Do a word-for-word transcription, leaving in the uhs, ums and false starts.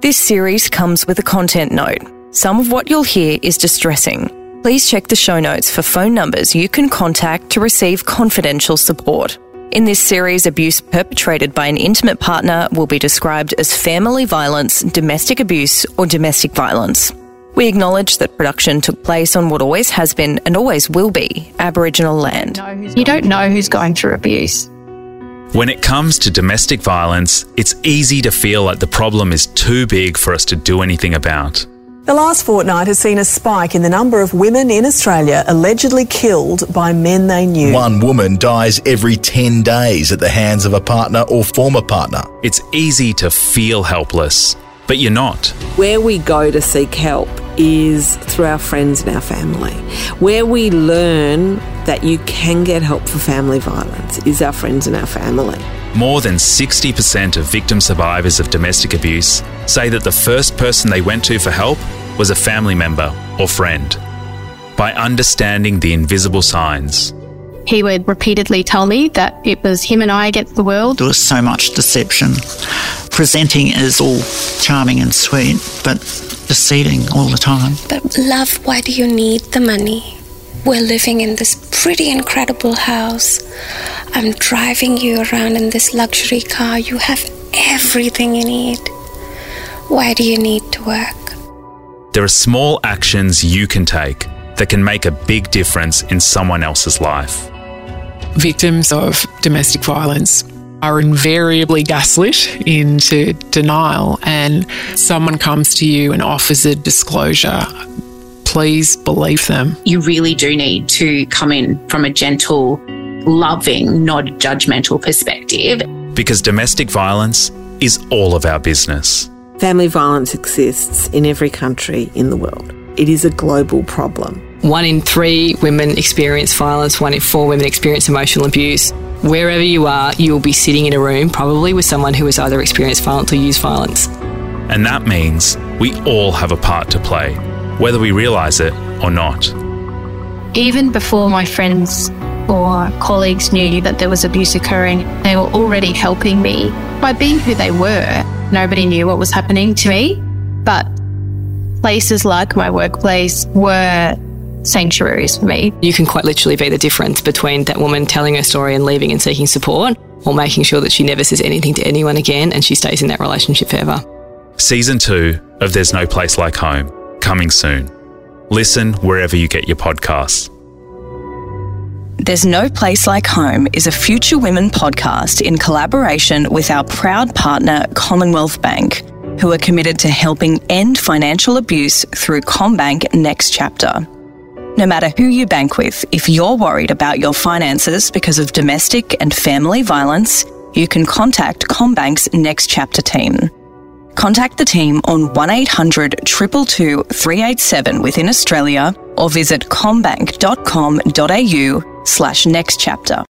This series comes with a content note. Some of what you'll hear is distressing. Please check the show notes for phone numbers you can contact to receive confidential support. In this series, abuse perpetrated by an intimate partner will be described as family violence, domestic abuse, or domestic violence. We acknowledge that production took place on what always has been and always will be Aboriginal land. You don't know who's going through abuse. When it comes to domestic violence, it's easy to feel like the problem is too big for us to do anything about. The last fortnight has seen a spike in the number of women in Australia allegedly killed by men they knew. One woman dies every ten days at the hands of a partner or former partner. It's easy to feel helpless, but you're not. Where we go to seek help is through our friends and our family. Where we learn that you can get help for family violence is our friends and our family. More than sixty percent of victim survivors of domestic abuse say that the first person they went to for help was a family member or friend. By understanding the invisible signs, he would repeatedly tell me that it was him and I against the world. There was so much deception. Presenting is all charming and sweet, but deceiving all the time. But love, why do you need the money? We're living in this pretty incredible house. I'm driving you around in this luxury car. You have everything you need. Why do you need to work? There are small actions you can take that can make a big difference in someone else's life. Victims of domestic violence are invariably gaslit into denial, and someone comes to you and offers a disclosure, please believe them. You really do need to come in from a gentle, loving, not judgmental perspective. Because domestic violence is all of our business. Family violence exists in every country in the world. It is a global problem. One in three women experience violence, one in four women experience emotional abuse. Wherever you are, you will be sitting in a room probably with someone who has either experienced violence or used violence. And that means we all have a part to play, whether we realise it or not. Even before my friends or colleagues knew that there was abuse occurring, they were already helping me. By being who they were, nobody knew what was happening to me, but places like my workplace were sanctuaries for me. You can quite literally be the difference between that woman telling her story and leaving and seeking support, or making sure that she never says anything to anyone again and she stays in that relationship forever. Season two of There's No Place Like Home, coming soon. Listen wherever you get your podcasts. There's No Place Like Home is a Future Women podcast in collaboration with our proud partner Commonwealth Bank, who are committed to helping end financial abuse through CommBank Next Chapter. No matter who you bank with, if you're worried about your finances because of domestic and family violence, you can contact CommBank's Next Chapter team. Contact the team on one eight hundred, two two two, three eight seven within Australia or visit commbank dot com dot a u slash next chapter.